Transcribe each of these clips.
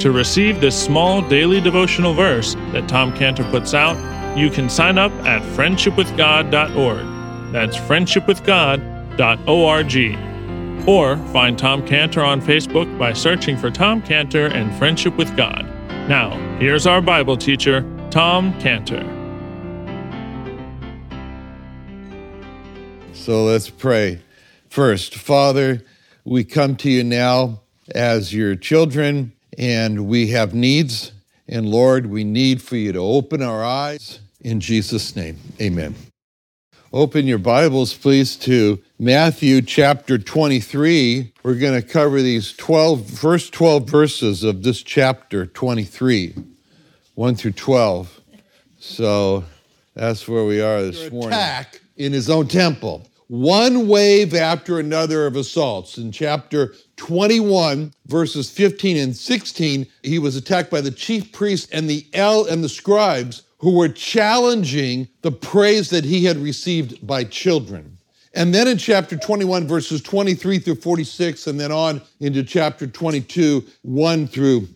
To receive this small daily devotional verse that Tom Cantor puts out, you can sign up at friendshipwithgod.org. That's friendshipwithgod.org. Or find Tom Cantor on Facebook by searching for Tom Cantor and Friendship with God. Now, here's our Bible teacher, Tom Cantor. So let's pray. First, Father, we come to you now as your children, and we have needs. And Lord, we need for you to open our eyes. In Jesus' name, amen. Open your Bibles, please, to Matthew chapter 23. We're going to cover these first 12 verses of this chapter 23, 1 through 12. So that's where we are this morning. Attack in his own temple. One wave after another of assaults. In chapter 21, verses 15 and 16, he was attacked by the chief priests and the scribes, who were challenging the praise that he had received by children. And then in chapter 21, verses 23 through 46, and then on into chapter 22, 1 through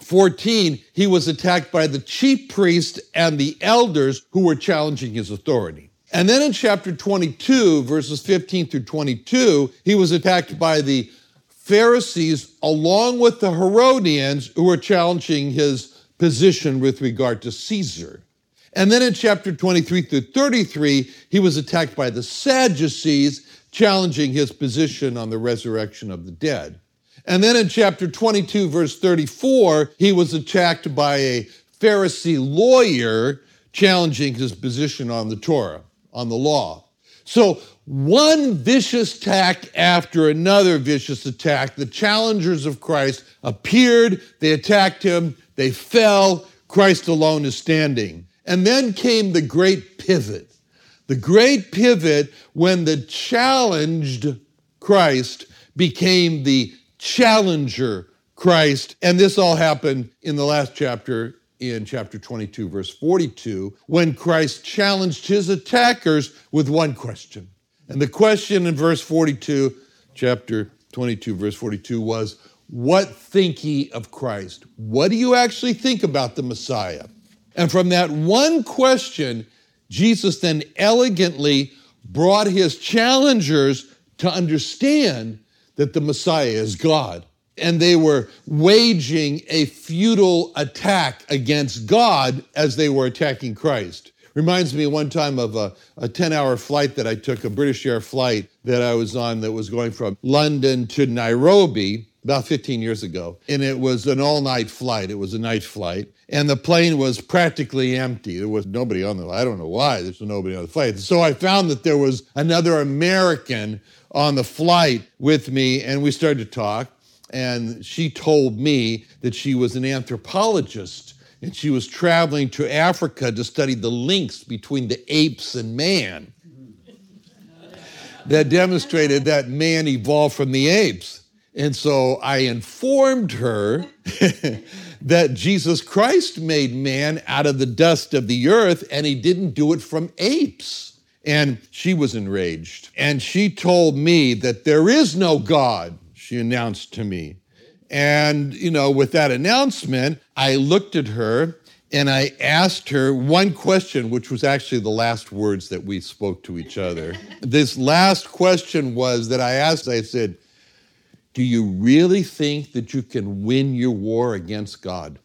14, he was attacked by the chief priest and the elders who were challenging his authority. And then in chapter 22, verses 15 through 22, he was attacked by the Pharisees along with the Herodians who were challenging his position with regard to Caesar. And then in chapter 23 through 33, he was attacked by the Sadducees, challenging his position on the resurrection of the dead. And then in chapter 22, verse 34, he was attacked by a Pharisee lawyer, challenging his position on the Torah, on the law. So one vicious attack after another vicious attack, the challengers of Christ appeared, they attacked him, they fell, Christ alone is standing. And then came the great pivot. The great pivot when the challenged Christ became the challenger Christ. And this all happened in the last chapter, in chapter 22, verse 42, when Christ challenged his attackers with one question. And the question in verse 42, chapter 22, verse 42 was, "What think ye of Christ?" What do you actually think about the Messiah? And from that one question, Jesus then elegantly brought his challengers to understand that the Messiah is God. And they were waging a futile attack against God as they were attacking Christ. Reminds me one time of a 10-hour flight that I took, a British Air flight that I was on that was going from London to Nairobi, about 15 years ago, and it was an all-night flight. It was a night flight, and the plane was practically empty. There was nobody on the flight. I don't know why there's nobody on the flight. So I found that there was another American on the flight with me, and we started to talk, and she told me that she was an anthropologist, and she was traveling to Africa to study the links between the apes and man that demonstrated that man evolved from the apes. And so I informed her that Jesus Christ made man out of the dust of the earth, and he didn't do it from apes. And she was enraged. And she told me that there is no God, she announced to me. And, with that announcement, I looked at her and I asked her one question, which was actually the last words that we spoke to each other. This last question was that I said, do you really think that you can win your war against God?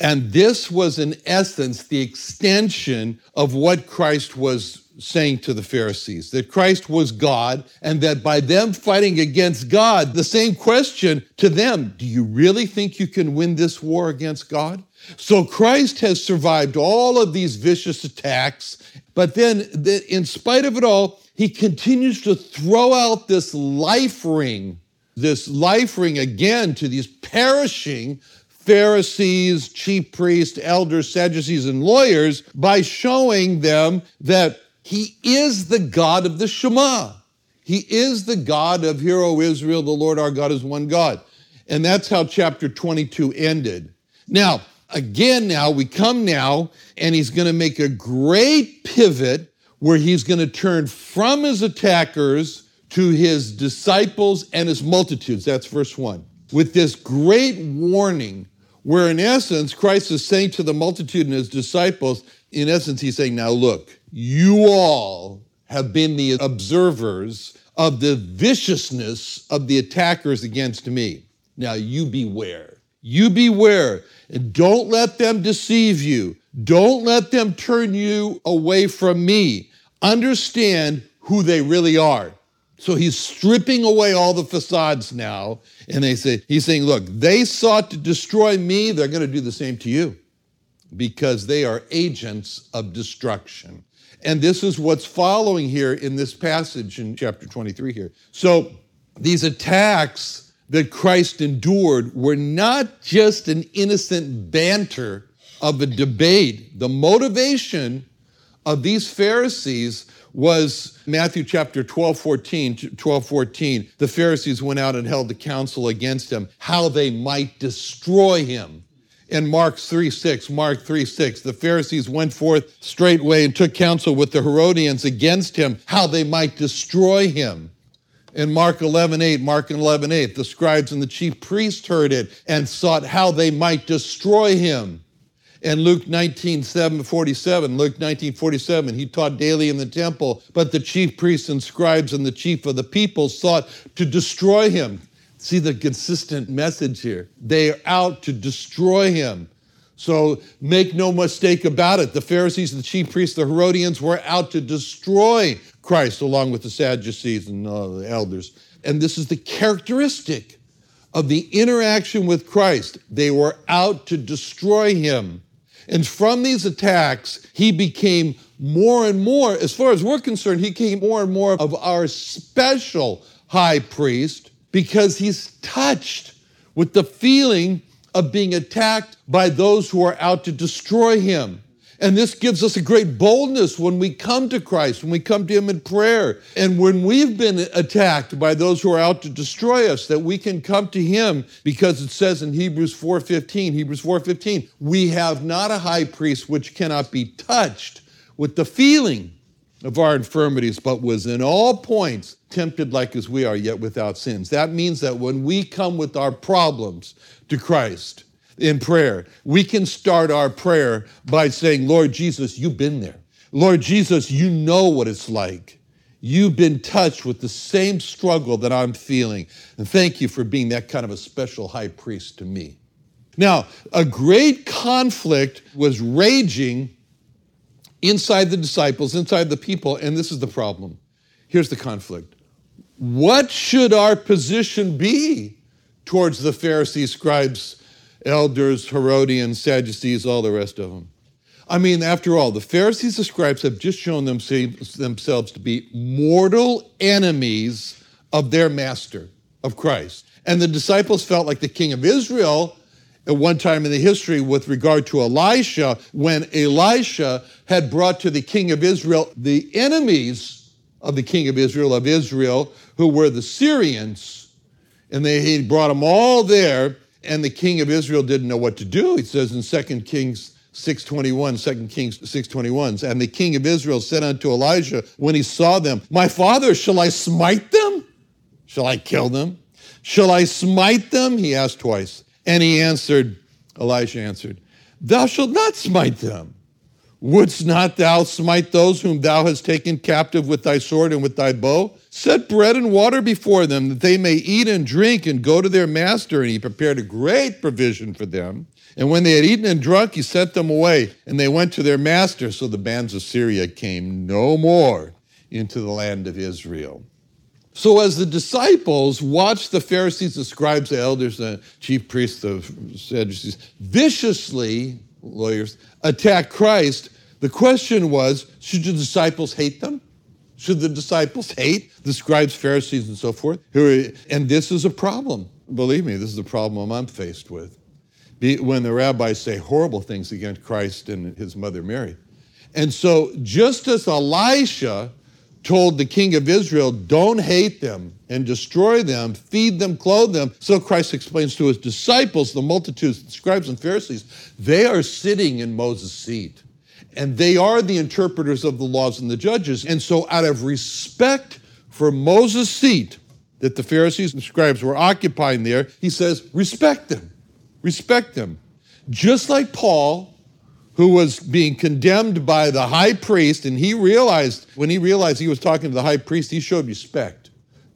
And this was, in essence, the extension of what Christ was saying to the Pharisees, that Christ was God, and that by them fighting against God, the same question to them, do you really think you can win this war against God? So Christ has survived all of these vicious attacks, but then in spite of it all, he continues to throw out this life ring again to these perishing Pharisees, chief priests, elders, Sadducees, and lawyers by showing them that he is the God of the Shema. He is the God of, Hear, O Israel, the Lord our God is one God. And that's how chapter 22 ended. Now, and he's going to make a great pivot where he's going to turn from his attackers to his disciples and his multitudes. That's verse 1. With this great warning, where in essence, Christ is saying to the multitude and his disciples, in essence, he's saying, now look, you all have been the observers of the viciousness of the attackers against me. Now you beware. You beware, and don't let them deceive you. Don't let them turn you away from me. Understand who they really are. So he's stripping away all the facades now, and he's saying, look, they sought to destroy me. They're going to do the same to you because they are agents of destruction. And this is what's following here in this passage in chapter 23 here. So these attacks that Christ endured were not just an innocent banter of a debate. The motivation of these Pharisees was Matthew chapter 12:14. The Pharisees went out and held a council against him, how they might destroy him. And Mark 3:6, the Pharisees went forth straightway and took counsel with the Herodians against him, how they might destroy him. In Mark 11:8, the scribes and the chief priests heard it and sought how they might destroy him. And Luke 19:47, he taught daily in the temple, but the chief priests and scribes and the chief of the people sought to destroy him. See the consistent message here. They are out to destroy him. So make no mistake about it. The Pharisees, the chief priests, the Herodians were out to destroy Christ along with the Sadducees and the elders. And this is the characteristic of the interaction with Christ. They were out to destroy him. And from these attacks, he became more and more, as far as we're concerned, he became more and more of our special high priest because he's touched with the feeling of being attacked by those who are out to destroy him. And this gives us a great boldness when we come to Christ, when we come to him in prayer, and when we've been attacked by those who are out to destroy us, that we can come to him because it says in Hebrews 4:15, we have not a high priest which cannot be touched with the feeling of our infirmities, but was in all points tempted like as we are, yet without sins. That means that when we come with our problems to Christ in prayer, we can start our prayer by saying, Lord Jesus, you've been there. Lord Jesus, you know what it's like. You've been touched with the same struggle that I'm feeling. And thank you for being that kind of a special high priest to me. Now, a great conflict was raging inside the disciples, inside the people, and this is the problem. Here's the conflict. What should our position be towards the Pharisees, scribes, elders, Herodians, Sadducees, all the rest of them? I mean, after all, the Pharisees and scribes have just shown themselves to be mortal enemies of their master, of Christ. And the disciples felt like the king of Israel at one time in the history with regard to Elisha, when Elisha had brought to the king of Israel the enemies of the king of Israel, who were the Syrians, and he brought them all there. And the king of Israel didn't know what to do. It says in 2 Kings 6:21, 2 Kings 6:21. And the king of Israel said unto Elijah, when he saw them, my father, shall I smite them? Shall I kill them? Shall I smite them? He asked twice. And he answered, Elisha answered, thou shalt not smite them. Wouldst not thou smite those whom thou hast taken captive with thy sword and with thy bow? Set bread and water before them, that they may eat and drink and go to their master. And he prepared a great provision for them. And when they had eaten and drunk, he sent them away, and they went to their master. So the bands of Syria came no more into the land of Israel. So as the disciples watched the Pharisees, the scribes, the elders, the chief priests, the Sadducees, viciously, lawyers, attack Christ, the question was, should the disciples hate them? Should the disciples hate the scribes, Pharisees, and so forth? And this is a problem. Believe me, this is a problem I'm faced with. When the rabbis say horrible things against Christ and his mother Mary. And so just as Elisha told the king of Israel, don't hate them and destroy them, feed them, clothe them. So Christ explains to his disciples, the multitudes, the scribes and Pharisees, they are sitting in Moses' seat, and they are the interpreters of the laws and the judges. And so out of respect for Moses' seat that the Pharisees and scribes were occupying there, he says, respect them, respect them. Just like Paul, who was being condemned by the high priest, and when he realized he was talking to the high priest, he showed respect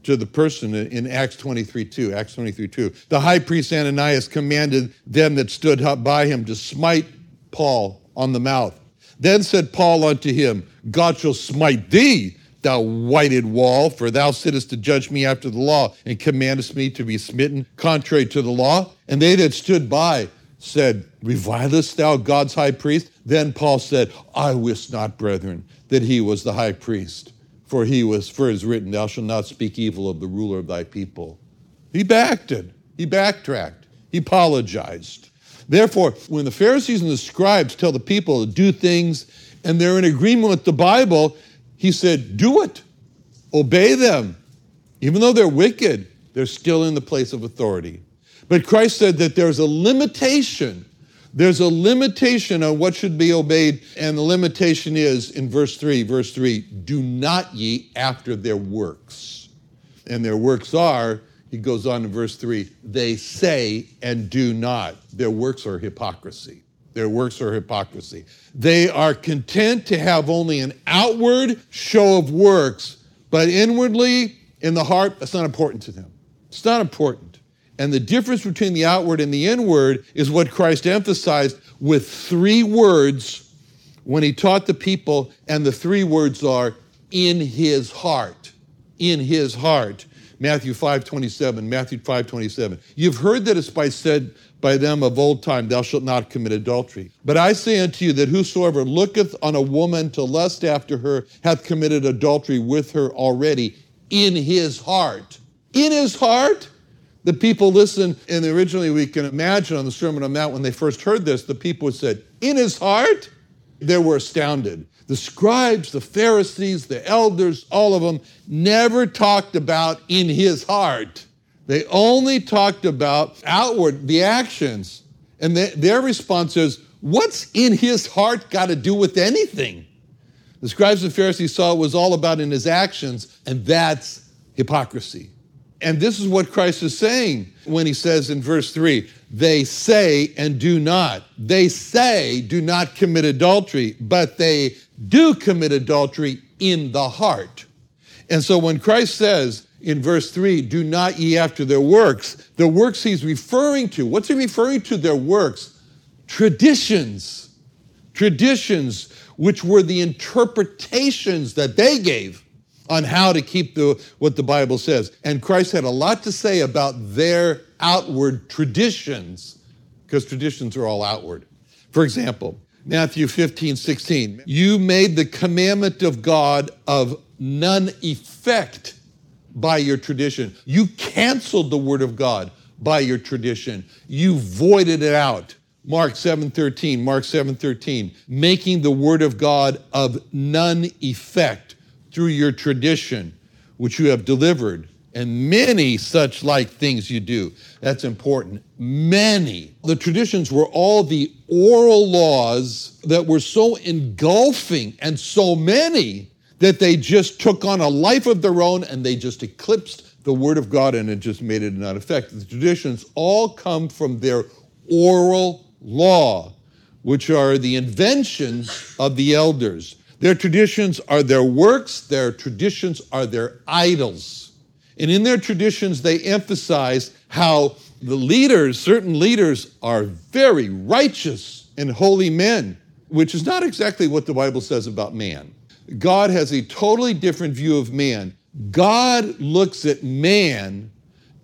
to the person in Acts 23:2. The high priest Ananias commanded them that stood up by him to smite Paul on the mouth. Then said Paul unto him, God shall smite thee, thou whited wall, for thou sittest to judge me after the law, and commandest me to be smitten contrary to the law. And they that stood by said, revilest thou God's high priest? Then Paul said, I wist not, brethren, that he was the high priest, for it is written, thou shalt not speak evil of the ruler of thy people. He backtracked, he apologized. Therefore, when the Pharisees and the scribes tell the people to do things and they're in agreement with the Bible, he said, do it, obey them. Even though they're wicked, they're still in the place of authority. But Christ said that there's a limitation on what should be obeyed, and the limitation is in verse 3, do not ye after their works. And their works are, he goes on in verse 3, they say and do not. Their works are hypocrisy. They are content to have only an outward show of works, but inwardly, in the heart, that's not important to them. It's not important. And the difference between the outward and the inward is what Christ emphasized with three words when he taught the people, and the three words are in his heart. Matthew 5:27. You've heard that it's said by them of old time, thou shalt not commit adultery. But I say unto you that whosoever looketh on a woman to lust after her hath committed adultery with her already in his heart. In his heart? The people listened, and originally we can imagine on the Sermon on the Mount when they first heard this, the people said, in his heart? They were astounded. The scribes, the Pharisees, the elders, all of them never talked about in his heart. They only talked about outward, the actions. And their response is, what's in his heart got to do with anything? The scribes and Pharisees saw it was all about in his actions, and that's hypocrisy. And this is what Christ is saying when he says in verse 3, they say and do not. They say do not commit adultery, but they do commit adultery in the heart. And so when Christ says in verse 3, do not ye after their works, the works he's referring to, what's he referring to their works? Traditions which were the interpretations that they gave on how to keep what the Bible says. And Christ had a lot to say about their outward traditions, because traditions are all outward. For example, Matthew 15:16, you made the commandment of God of none effect by your tradition. You canceled the word of God by your tradition. You voided it out. Mark 7:13, making the word of God of none effect through your tradition, which you have delivered. and many such like things you do. That's important. Many. The traditions were all the oral laws that were so engulfing and so many that they just took on a life of their own and they just eclipsed the Word of God and it just made it not effective. The traditions all come from their oral law, which are the inventions of the elders. Their traditions are their works, their traditions are their idols. And in their traditions, they emphasize how the leaders, certain leaders, are very righteous and holy men, which is not exactly what the Bible says about man. God has a totally different view of man. God looks at man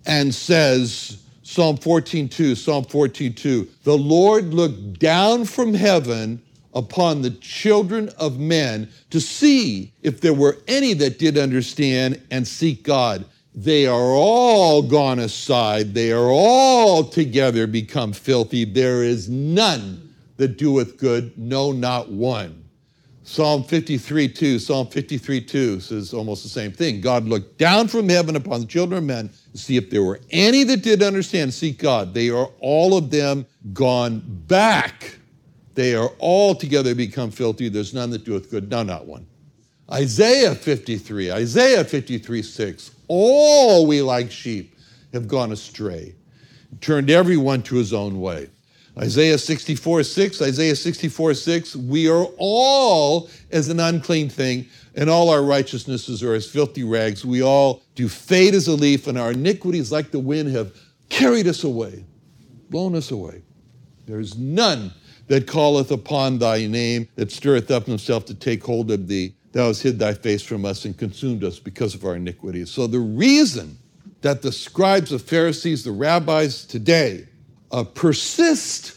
and says, Psalm 14:2, the Lord looked down from heaven upon the children of men to see if there were any that did understand and seek God. They are all gone aside. They are all together become filthy. There is none that doeth good, no, not one. Psalm 53:2 says almost the same thing. God looked down from heaven upon the children of men to see if there were any that did understand and seek God. They are all of them gone back. They are all together become filthy. There's none that doeth good, no, not one. Isaiah 53:6. All we like sheep have gone astray, turned everyone to his own way. Isaiah 64:6, we are all as an unclean thing, and all our righteousnesses are as filthy rags. We all do fade as a leaf, and our iniquities like the wind have carried us away, blown us away. There is none that calleth upon thy name, that stirreth up himself to take hold of thee. Thou hast hid thy face from us and consumed us because of our iniquities. So the reason that the scribes, the Pharisees, the rabbis today persist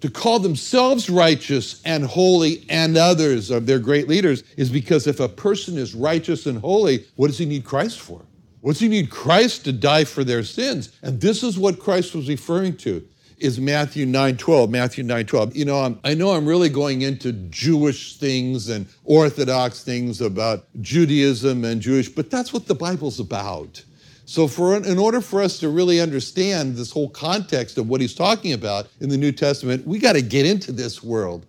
to call themselves righteous and holy and others of their great leaders is because if a person is righteous and holy, what does he need Christ for? What does he need Christ to die for their sins? And this is what Christ was referring to. Is Matthew 9:12. You know, I know I'm really going into Jewish things and Orthodox things about Judaism and Jewish, but that's what the Bible's about. So in order for us to really understand this whole context of what he's talking about in the New Testament, we got to get into this world.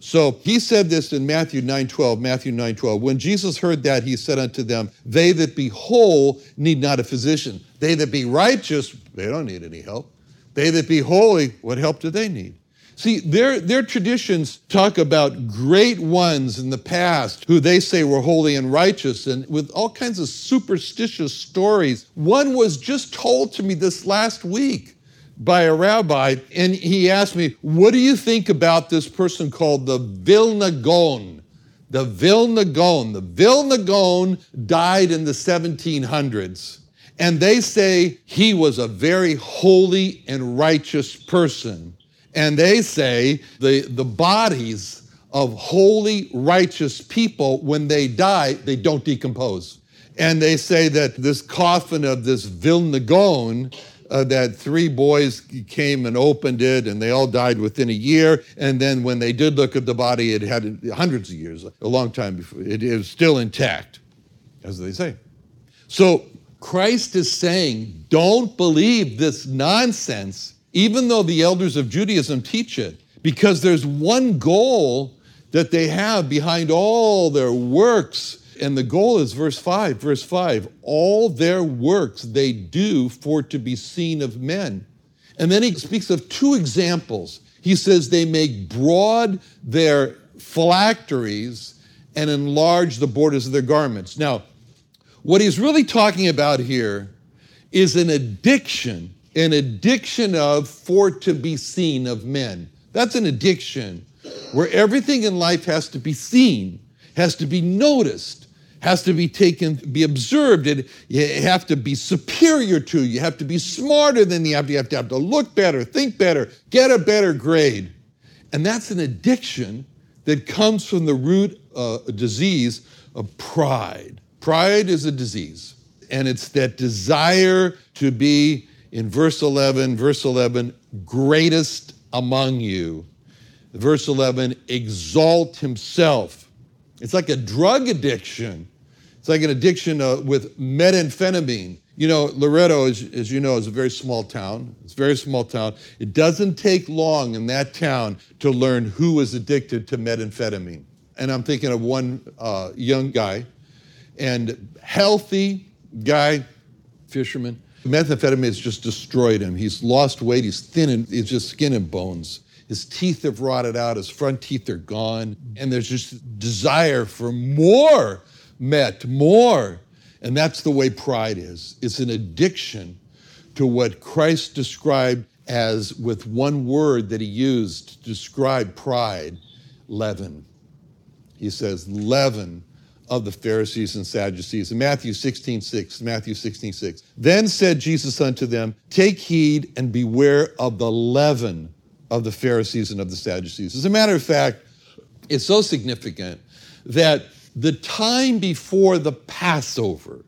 So he said this in Matthew 9:12. When Jesus heard that, he said unto them, they that be whole need not a physician. They that be righteous, they don't need any help. They that be holy, what help do they need? See, their traditions talk about great ones in the past who they say were holy and righteous and with all kinds of superstitious stories. One was just told to me this last week by a rabbi, and he asked me, what do you think about this person called the Vilna Gaon? The Vilna Gaon died in the 1700s. And they say he was a very holy and righteous person. And they say the bodies of holy, righteous people, when they die, they don't decompose. And they say that this coffin of this Vilna Gaon, that three boys came and opened it, and they all died within a year. And then when they did look at the body, it had hundreds of years, a long time before. It is still intact, as they say. So Christ is saying, don't believe this nonsense, even though the elders of Judaism teach it, because there's one goal that they have behind all their works, and the goal is verse 5, all their works they do for to be seen of men. And then he speaks of two examples. He says they make broad their phylacteries and enlarge the borders of their garments. Now, what he's really talking about here is an addiction of for to be seen of men. That's an addiction where everything in life has to be seen, has to be noticed, has to be taken, be observed. You have to be superior to, you have to be smarter than you have to look better, think better, get a better grade. And that's an addiction that comes from the root disease of pride. Pride is a disease, and it's that desire to be, in verse 11, greatest among you. Verse 11, exalt himself. It's like a drug addiction. It's like an addiction with methamphetamine. You know, Loretto, as you know, is a very small town. It's a very small town. It doesn't take long in that town to learn who was addicted to methamphetamine. And I'm thinking of one young guy, and healthy guy, fisherman. Methamphetamine has just destroyed him. He's lost weight. He's thin, and it's just skin and bones. His teeth have rotted out. His front teeth are gone. And there's just desire for more meth, more. And that's the way pride is. It's an addiction to what Christ described as, with one word that he used to describe pride, leaven. He says, leaven of the Pharisees and Sadducees. In Matthew 16:6. Then said Jesus unto them, take heed and beware of the leaven of the Pharisees and of the Sadducees. As a matter of fact, it's so significant that the time before the Passover,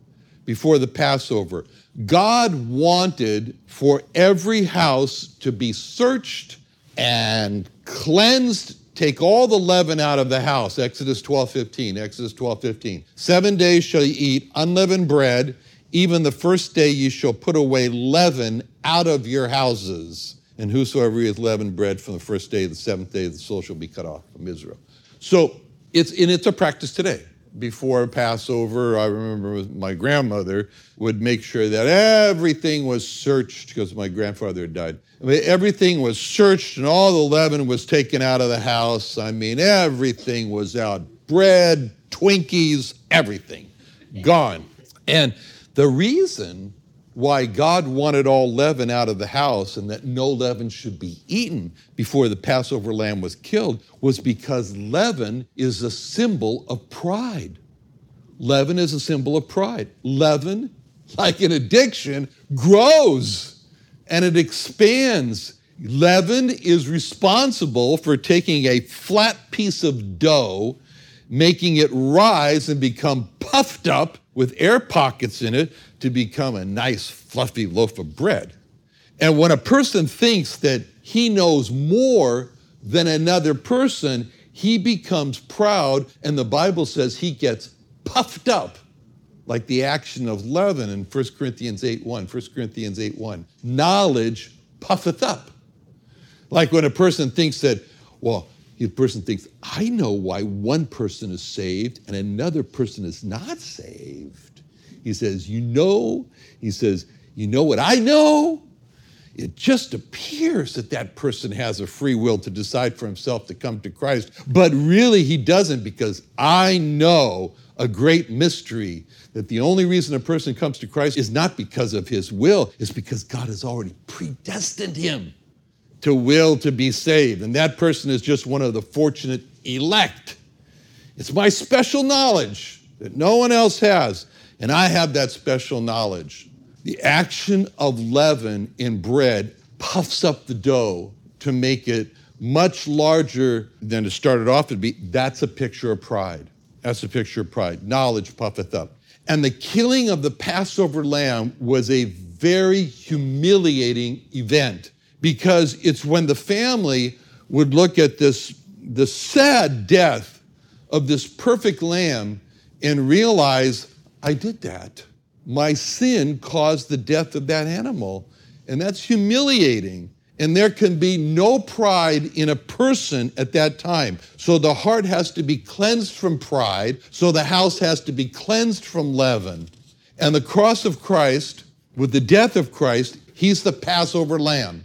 God wanted for every house to be searched and cleansed. Take all the leaven out of the house, Exodus 12:15. 7 days shall ye eat unleavened bread. Even the first day ye shall put away leaven out of your houses. And whosoever eateth leavened bread from the first day of the seventh day of the soul shall be cut off from Israel. So, it's a practice today. Before Passover, I remember my grandmother would make sure that everything was searched, because my grandfather had died. I mean, everything was searched and all the leaven was taken out of the house. I mean, everything was out. Bread, Twinkies, everything gone. And the reason why God wanted all leaven out of the house and that no leaven should be eaten before the Passover lamb was killed was because leaven is a symbol of pride. Leaven is a symbol of pride. Leaven, like an addiction, grows and it expands. Leaven is responsible for taking a flat piece of dough, making it rise and become puffed up with air pockets in it to become a nice, fluffy loaf of bread. And when a person thinks that he knows more than another person, he becomes proud, and the Bible says he gets puffed up, like the action of leaven in 1 Corinthians 8:1. Knowledge puffeth up. Like when a person thinks that, the person thinks, I know why one person is saved and another person is not saved. He says, you know what I know? It just appears that person has a free will to decide for himself to come to Christ, but really he doesn't, because I know a great mystery, that the only reason a person comes to Christ is not because of his will, it's because God has already predestined him to will to be saved. And that person is just one of the fortunate elect. It's my special knowledge that no one else has, and I have that special knowledge. The action of leaven in bread puffs up the dough to make it much larger than it started off to be. That's a picture of pride. Knowledge puffeth up. And the killing of the Passover lamb was a very humiliating event, because it's when the family would look at the sad death of this perfect lamb and realize, I did that. My sin caused the death of that animal. And that's humiliating. And there can be no pride in a person at that time. So the heart has to be cleansed from pride. So the house has to be cleansed from leaven. And the cross of Christ, with the death of Christ, he's the Passover lamb.